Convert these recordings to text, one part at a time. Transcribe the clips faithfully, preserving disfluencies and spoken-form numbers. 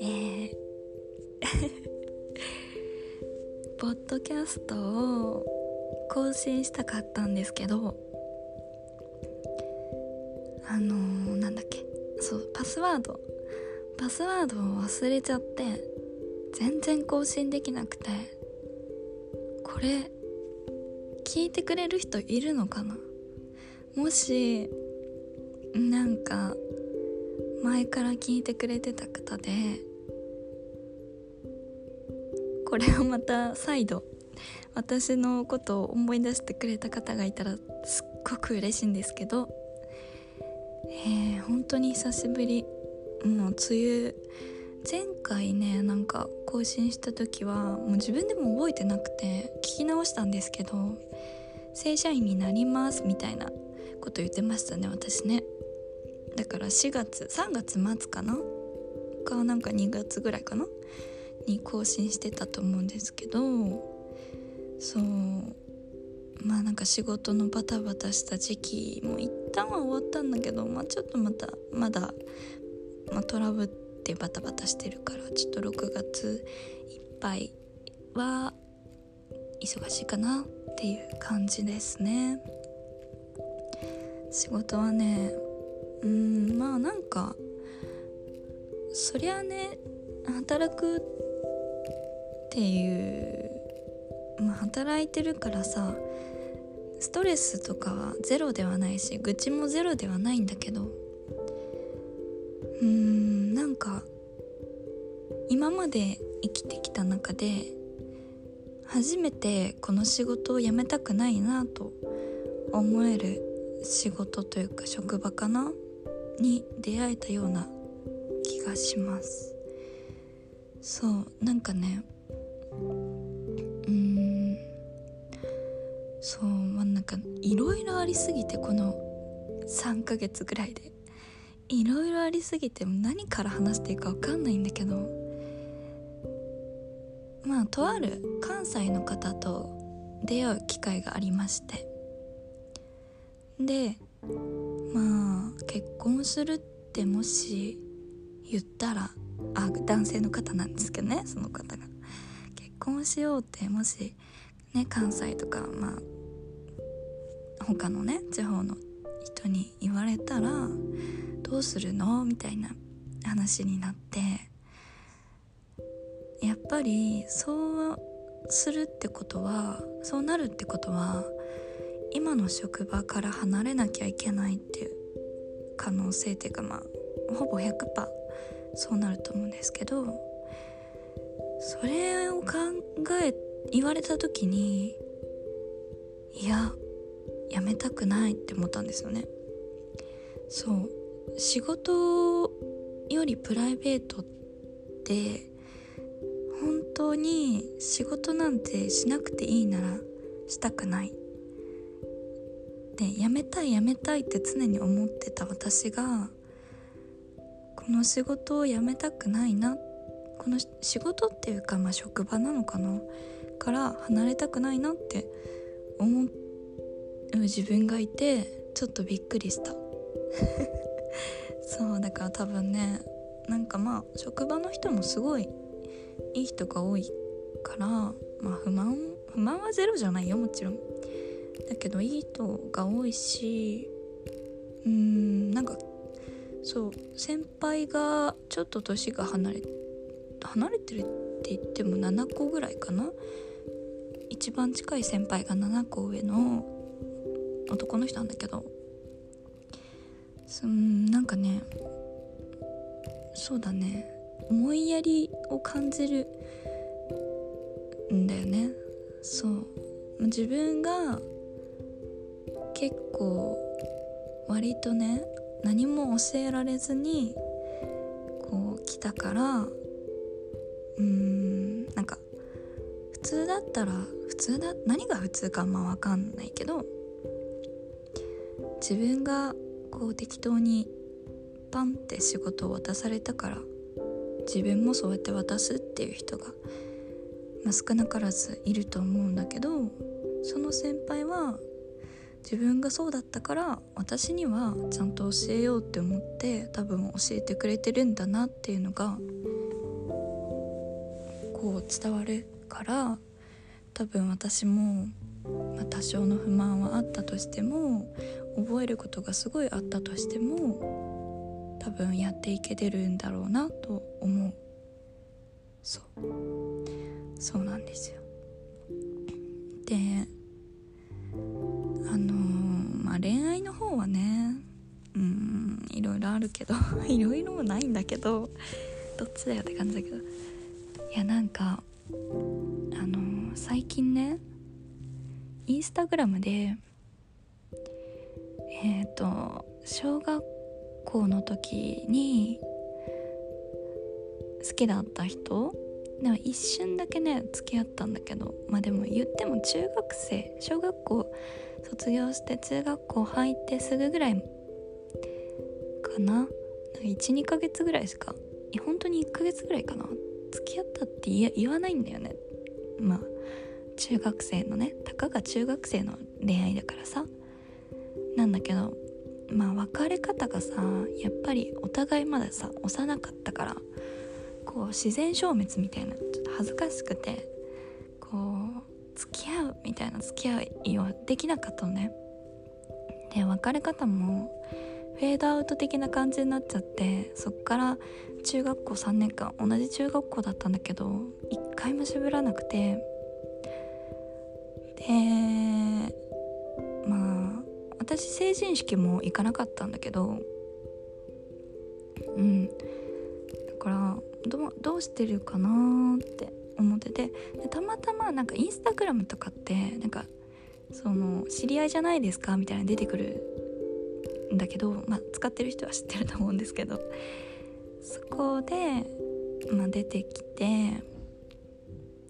えー、ポッドキャストを更新したかったんですけど、あのー、なんだっけ、そうパスワードパスワードを忘れちゃって全然更新できなくて、これ聞いてくれる人いるのかな。もしなんか前から聞いてくれてた方で、これをまた再度私のことを思い出してくれた方がいたらすっごく嬉しいんですけど、えー、本当に久しぶり。もう梅雨、前回ねなんか更新した時はもう自分でも覚えてなくて聞き直したんですけど、正社員になりますみたいなこと言ってましたね、私ね。だからしがつさんがつまつかなかなんかにがつぐらいかなに更新してたと思うんですけど、そうまあなんか仕事のバタバタした時期も一旦は終わったんだけど、まあちょっとまたまだ、まあ、トラブってバタバタしてるから、ちょっとろくがついっぱいは忙しいかなっていう感じですね。仕事はね、うーんまあなんかそりゃね働くっていう、まあ、働いてるからさ、ストレスとかはゼロではないし愚痴もゼロではないんだけど、うーんなんか今まで生きてきた中で初めてこの仕事を辞めたくないなと思える仕事というか職場かなに出会えたような気がします。そうなんかねうーんそうまあなんかいろいろありすぎて、このさんかげつぐらいでいろいろありすぎて何から話していいか分かんないんだけど、まあとある関西の方と出会う機会がありまして、でまあ結婚するってもし言ったら、あ男性の方なんですけどね、その方が結婚しようってもしね関西とかまあ他のね地方の人に言われたらどうするのみたいな話になって、やっぱりそうするってことはそうなるってことは今の職場から離れなきゃいけないっていう可能性っていうか、まあほぼ ひゃくパーセント そうなると思うんですけど、それを考え言われた時にいややめたくないって思ったんですよね。そう仕事よりプライベートって本当に仕事なんてしなくていいならしたくないで、やめたいやめたいって常に思ってた私が、この仕事をやめたくないな、この仕事っていうかまあ職場なのかなから離れたくないなって思う自分がいて、ちょっとびっくりしたそうだから多分ねなんかまあ職場の人もすごいいい人が多いから、まあ、不満不満はゼロじゃないよもちろんだけど、いい人が多いし、うーんなんかそう先輩がちょっと年が離れ離れてるって言ってもななこぐらいかな、一番近い先輩がななこ上の男の人なんだけど、そんなんかねそうだね思いやりを感じるんだよね。そう自分が結構割とね何も教えられずにこう来たから、うーんなんか普通だったら普通だ何が普通かまあ分かんないけど、自分がこう適当にパンって仕事を渡されたから自分もそうやって渡すっていう人が、まあ、少なからずいると思うんだけど、その先輩は自分がそうだったから私にはちゃんと教えようって思って多分教えてくれてるんだなっていうのがこう伝わるから、多分私も、まあ、多少の不満はあったとしても覚えることがすごいあったとしても多分やっていけてるんだろうなと思う。そうそうなんですよ。であのー、まあ恋愛の方はね、うーんいろいろあるけどいろいろもないんだけどどっちだよって感じだけど、いやなんかあのー、最近ねインスタグラムでえっと小学校の時に好きだった人でも一瞬だけね付き合ったんだけど、まあでも言っても中学生、小学校卒業して中学校入ってすぐぐらいかな、いち、にかげつぐらいしか、本当にいっかげつぐらいかな、付き合ったって言わないんだよね。まあ中学生のね、たかが中学生の恋愛だからさ、なんだけどまあ別れ方がさ、やっぱりお互いまださ幼かったからこう自然消滅みたいな、ちょっと恥ずかしくてこう付き合うみたいな付き合いはできなかったのね。で別れ方もフェードアウト的な感じになっちゃって、そっから中学校さんねんかん同じ中学校だったんだけど一回もしぶらなくて、でまあ私成人式も行かなかったんだけど、うんだからど, どうしてるかなって思ってて、でたまたまなんかインスタグラムとかってなんかその知り合いじゃないですかみたいなの出てくるんだけど、まあ、使ってる人は知ってると思うんですけど、そこで、まあ、出てきて、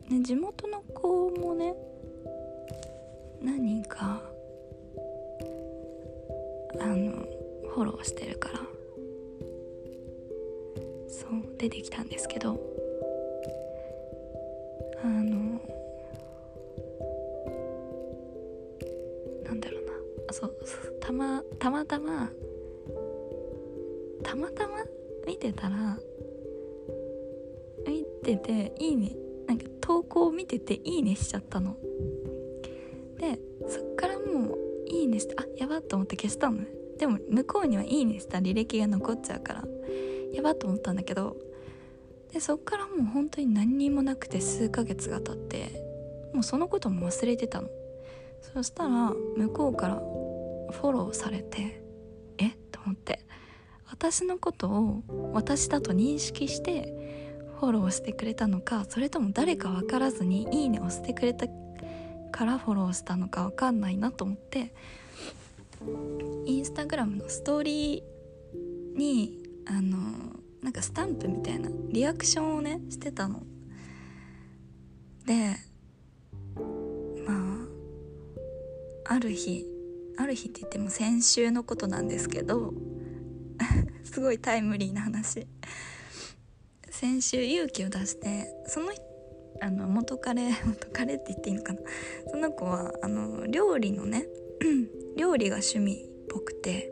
で地元の子もね何人かあのフォローしてるから出てきたんですけど、あのなんだろうな、あそうそうたまたまたまたまたま見てたら見てていいね、なんか投稿を見てていいねしちゃったの。でそっからもういいねしてあやばっと思って消したのね。でも向こうにはいいねした履歴が残っちゃうからやばと思ったんだけど、でそっからもう本当に何にもなくて数ヶ月が経ってもうそのことも忘れてたの。そしたら向こうからフォローされてえと思って、私のことを私だと認識してフォローしてくれたのか、それとも誰か分からずにいいねをしてくれたからフォローしたのか分かんないなと思って、インスタグラムのストーリーにあのなんかスタンプみたいなリアクションをねしてたので、まあある日ある日って言っても先週のことなんですけどすごいタイムリーな話先週勇気を出してそのあの元カレ元カレって言っていいのかな、その子はあの料理のね料理が趣味っぽくて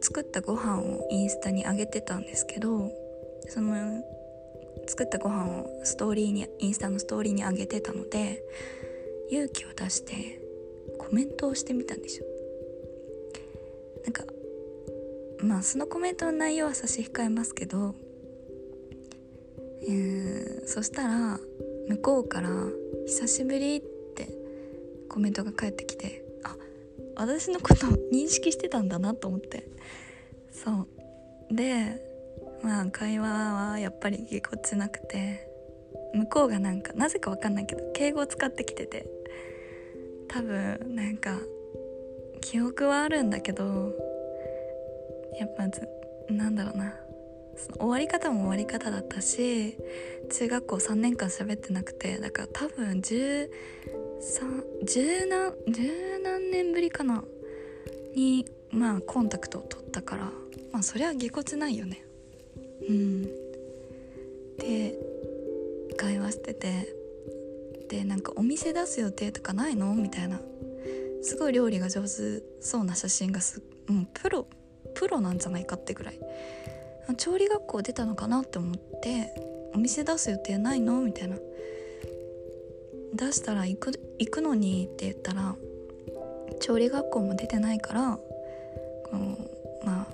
作ったご飯をインスタに上げてたんですけど、その作ったご飯をストーリーにインスタのストーリーに上げてたので勇気を出してコメントをしてみたんですよ。なんかまあそのコメントの内容は差し控えますけど、えー、そしたら向こうから久しぶりってコメントが返ってきて、私のことを認識してたんだなと思って、そうでまあ会話はやっぱりぎこちなくて、向こうがなんかなぜか分かんないけど敬語を使ってきてて、多分なんか記憶はあるんだけどやっぱずなんだろうな、その終わり方も終わり方だったし中学校さんねんかん喋ってなくて、だから多分10十何十何年ぶりかなにまあコンタクトを取ったから、まあそりゃぎこちないよね。うんで会話してて、でなんかお店出す予定とかないのみたいな、すごい料理が上手そうな写真がす、うん、プロプロなんじゃないかってぐらい、調理学校出たのかなって思って、お店出す予定ないのみたいな、出したら行く、行くのにって言ったら、調理学校も出てないからこのまあ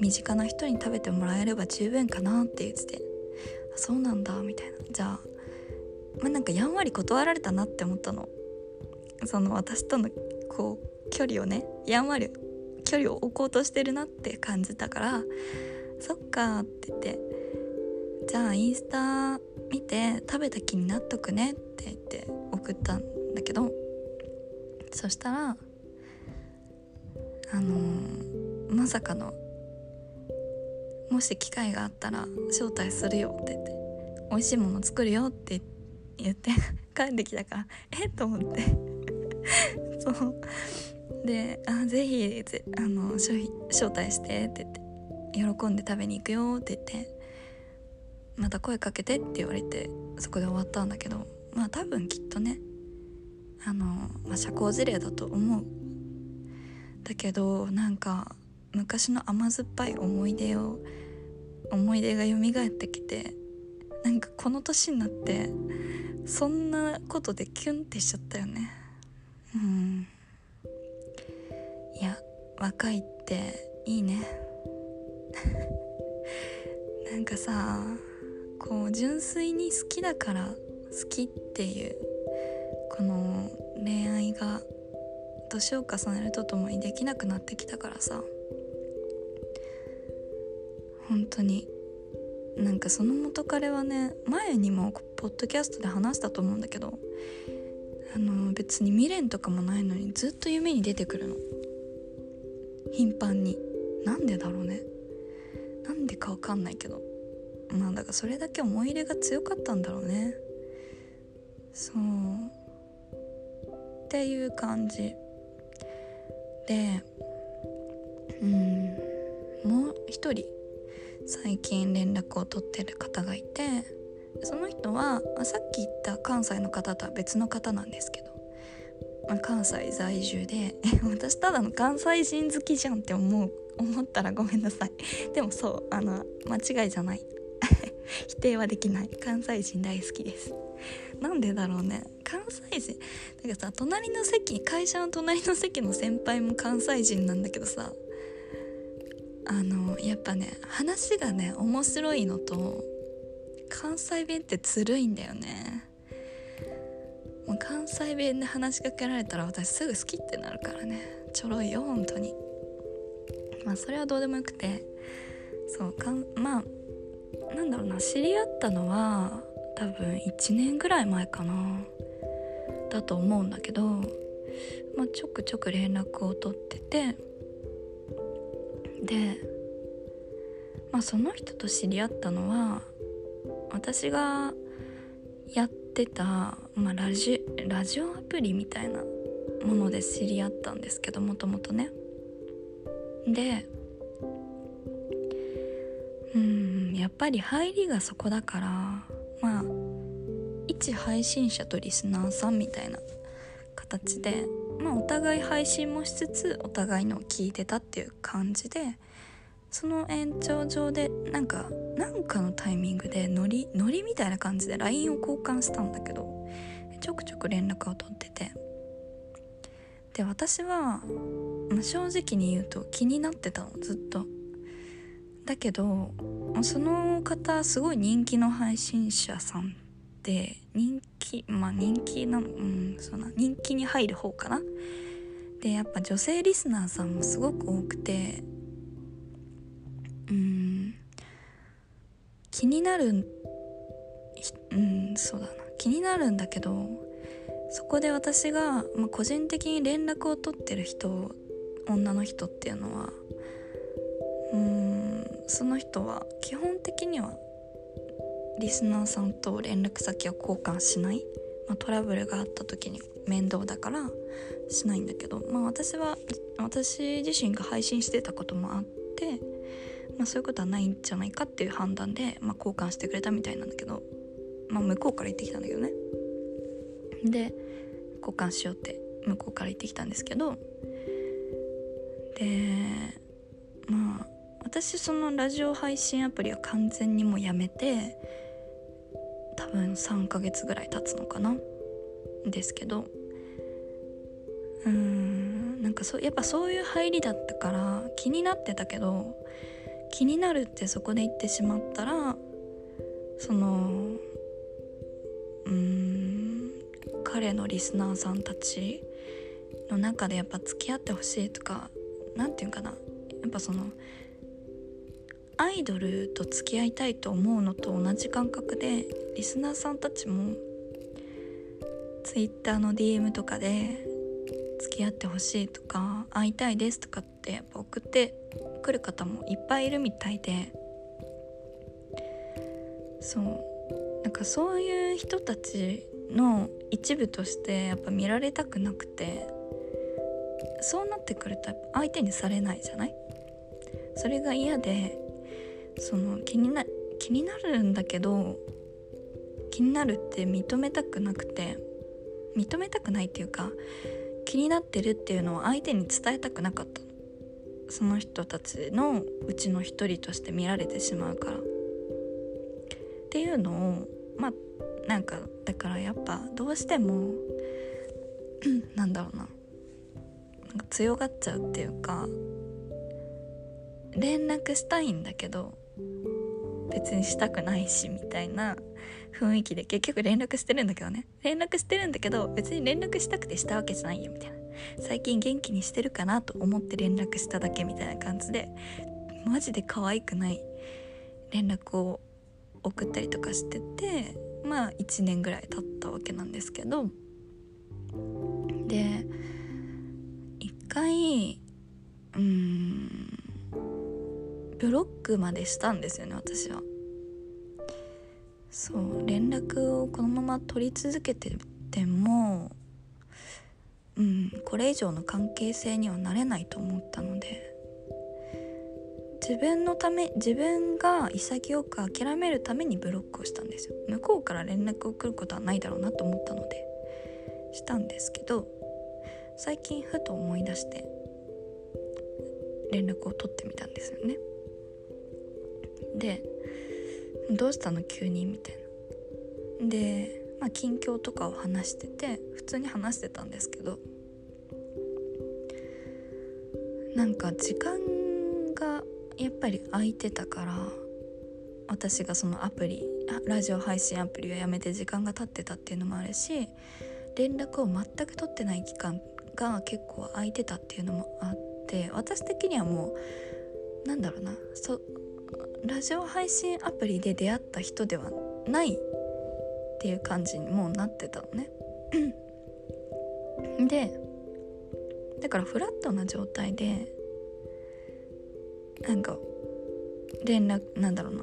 身近な人に食べてもらえれば十分かなって言ってて、そうなんだみたいな。じゃあ、まあ、なんかやんわり断られたなって思ったの。その私とのこう距離をね、やんわり距離を置こうとしてるなって感じたから、そっかって言って、じゃあインスタ見て食べた気になっとくねって言って送ったんだけど、そしたらあのー、まさかの、もし機会があったら招待するよって言って、美味しいもの作るよって言って帰ってきたから、えっと思ってそうで、あぜひあの招待してって言って、喜んで食べに行くよって言って、また声かけてって言われて、そこで終わったんだけど、まあ多分きっとね、あの、まあ、社交辞令だと思う。だけどなんか昔の甘酸っぱい思い出を思い出が蘇ってきて、なんかこの年になってそんなことでキュンってしちゃったよね。うん、いや若いっていいねなんかさ、こう純粋に好きだから好きっていうこの恋愛が年を重ねるとともにできなくなってきたからさ、本当になんかその元彼はね、前にもポッドキャストで話したと思うんだけど、あの別に未練とかもないのにずっと夢に出てくるの、頻繁に。なんでだろうね、なんでかわかんないけど、まあだからそれだけ思い入れが強かったんだろうね。そうっていう感じで、うん、もう一人最近連絡を取ってる方がいて、その人はさっき言った関西の方とは別の方なんですけど、まあ、関西在住で私ただの関西人好きじゃんって思う思ったらごめんなさい。でもそう、あの間違いじゃない否定はできない。関西人大好きです。なんでだろうね、関西人だからさ、隣の席、会社の隣の席の先輩も関西人なんだけどさ、あのやっぱね、話がね面白いのと、関西弁ってつるいんだよね。もう関西弁で話しかけられたら私すぐ好きってなるからね、ちょろいよ本当に。まあそれはどうでもよくて、そうかん、まあなんだろうな、知り合ったのは多分いちねんぐらい前かなだと思うんだけど、まあちょくちょく連絡を取ってて、で、まあ、その人と知り合ったのは、私がやってた、まあ、ラジ、ラジオアプリみたいなもので知り合ったんですけど、もともとね。で、うーん、やっぱり入りがそこだから、まあ一配信者とリスナーさんみたいな形で、まあ、お互い配信もしつつお互いのを聞いてたっていう感じで、その延長上でなんかなんかのタイミングでノリノリみたいな感じで ライン を交換したんだけど、ちょくちょく連絡を取ってて、で私は、まあ、正直に言うと気になってたのずっと。だけどその方すごい人気の配信者さんで、人気まあ人気な、うん、そうな、人気に入る方かな。でやっぱ女性リスナーさんもすごく多くて、うーん、気になる、うんそうだな、気になるんだけど、そこで私が、まあ、個人的に連絡を取ってる人、女の人っていうのは、うーん、その人は基本的にはリスナーさんと連絡先を交換しない、まあ、トラブルがあった時に面倒だからしないんだけど、まあ、私は私自身が配信してたこともあって、まあ、そういうことはないんじゃないかっていう判断で、まあ、交換してくれたみたいなんだけど、まあ、向こうから言ってきたんだけどね。で交換しようって向こうから行ってきたんですけど、でまあ私そのラジオ配信アプリは完全にもうやめて多分さんかげつぐらい経つのかなですけど、うーんなんかそやっぱそういう入りだったから気になってたけど、気になるってそこで言ってしまったらそのうーん彼のリスナーさんたちの中でやっぱ付き合ってほしいとかなんていうかな、やっぱそのアイドルと付き合いたいと思うのと同じ感覚でリスナーさんたちもツイッターの ディーエム とかで付き合ってほしいとか会いたいですとかってやっぱ送ってくる方もいっぱいいるみたいで、そうなんかそういう人たちの一部としてやっぱ見られたくなくて、そうなってくると相手にされないじゃない。それが嫌でその気にな、気になるんだけど気になるって認めたくなくて、認めたくないっていうか気になってるっていうのを相手に伝えたくなかった。その人たちのうちの一人として見られてしまうからっていうのを、まあなんかだからやっぱどうしてもなんだろうな、なんか強がっちゃうっていうか、連絡したいんだけど別にしたくないしみたいな雰囲気で結局連絡してるんだけどね、連絡してるんだけど別に連絡したくてしたわけじゃないよみたいな、最近元気にしてるかなと思って連絡しただけみたいな感じでマジで可愛くない連絡を送ったりとかしてて、まあいちねんぐらい経ったわけなんですけど、でいっかいうーんブロックまでしたんですよね私は。そう連絡をこのまま取り続けてても、うん、これ以上の関係性にはなれないと思ったので、自分のため自分が潔く諦めるためにブロックをしたんですよ。向こうから連絡を来ることはないだろうなと思ったのでしたんですけど、最近ふと思い出して連絡を取ってみたんですよね。でどうしたの急にみたいな、でまあ近況とかを話してて普通に話してたんですけど、なんか時間がやっぱり空いてたから、私がそのアプリラジオ配信アプリをやめて時間が経ってたっていうのもあるし、連絡を全く取ってない期間が結構空いてたっていうのもあって、私的にはもうなんだろうな、そラジオ配信アプリで出会った人ではないっていう感じにもうなってたのねでだからフラットな状態でなんか連絡なんだろうな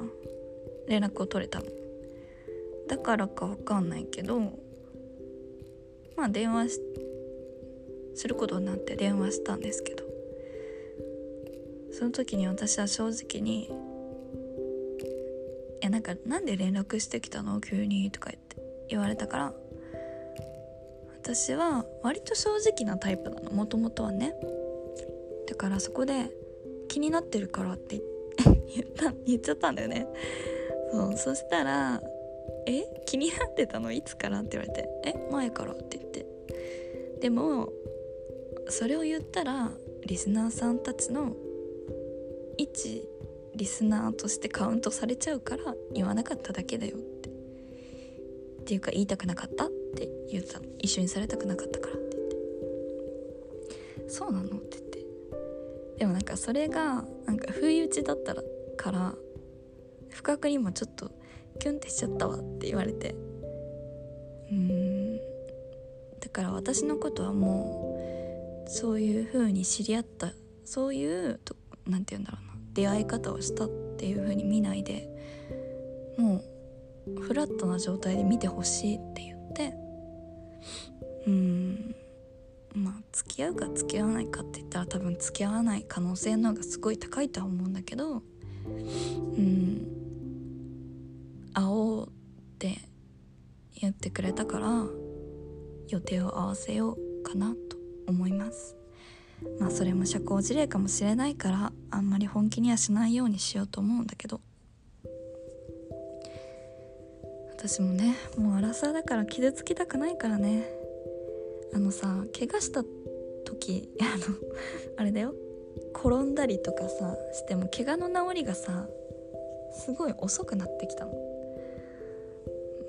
連絡を取れたのだからかわかんないけど、まあ電話しすることになって電話したんですけど、その時に私は正直にいやなんかなんで連絡してきたの急にとか言って言われたから、私は割と正直なタイプなのもともとはね。だからそこで気になってるからって言った言っちゃったんだよね。そう、そしたらえ気になってたのいつからって言われて、え前からって言って、でもそれを言ったらリスナーさんたちの一リスナーとしてカウントされちゃうから言わなかっただけだよってっていうか言いたくなかったって言った、一緒にされたくなかったからって言って、そうなのって言って、でもなんかそれがなんか不意打ちだったらから不覚にもちょっとキュンってしちゃったわって言われて、うーんだから私のことはもうそういう風に知り合った、そういうとなんて言うんだろうな出会い方をしたっていう風に見ないで、もうフラットな状態で見てほしいって言って、うーんまあ付き合うか付き合わないかって言ったら多分付き合わない可能性の方がすごい高いとは思うんだけど、うん会おうって言ってくれたから予定を合わせようかなと思います。まあそれも社交辞令かもしれないからあんまり本気にはしないようにしようと思うんだけど、私もねもうアラサーだから傷つきたくないからね。あのさ怪我した時あのあれだよ、転んだりとかさしても怪我の治りがさすごい遅くなってきたの。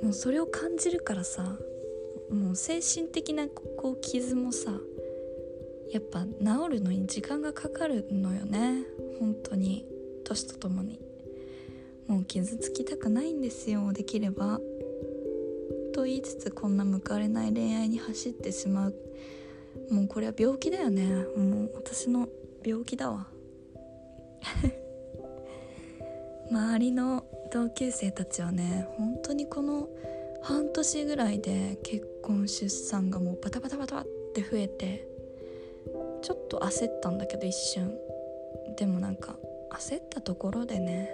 もうそれを感じるからさ、もう精神的なこう傷もさやっぱ治るのに時間がかかるのよね、本当に年とともに。もう傷つきたくないんですよ、できればと言いつつこんな報われない恋愛に走ってしまう。もうこれは病気だよね、もう私の病気だわ周りの同級生たちはね本当にこの半年ぐらいで結婚出産がもうバタバタバタって増えてちょっと焦ったんだけど一瞬。でもなんか焦ったところでね、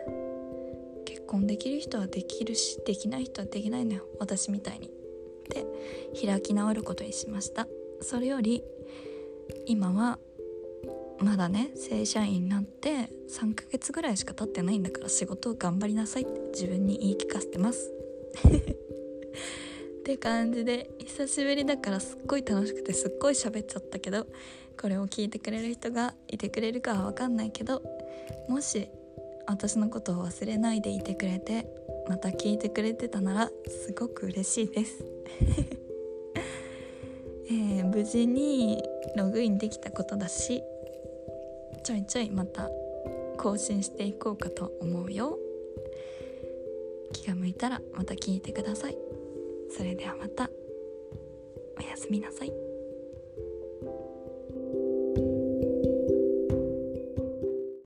結婚できる人はできるしできない人はできないのよ、私みたいに。で開き直ることにしました。それより今はまだね正社員になってさんかげつぐらいしか経ってないんだから仕事を頑張りなさいって自分に言い聞かせてますって感じで、久しぶりだからすっごい楽しくてすっごい喋っちゃったけど、これを聞いてくれる人がいてくれるかは分かんないけど、もし私のことを忘れないでいてくれてまた聞いてくれてたならすごく嬉しいです、えー、無事にログインできたことだしちょいちょいまた更新していこうかと思うよ。気が向いたらまた聞いてください。それではまた。おやすみなさい。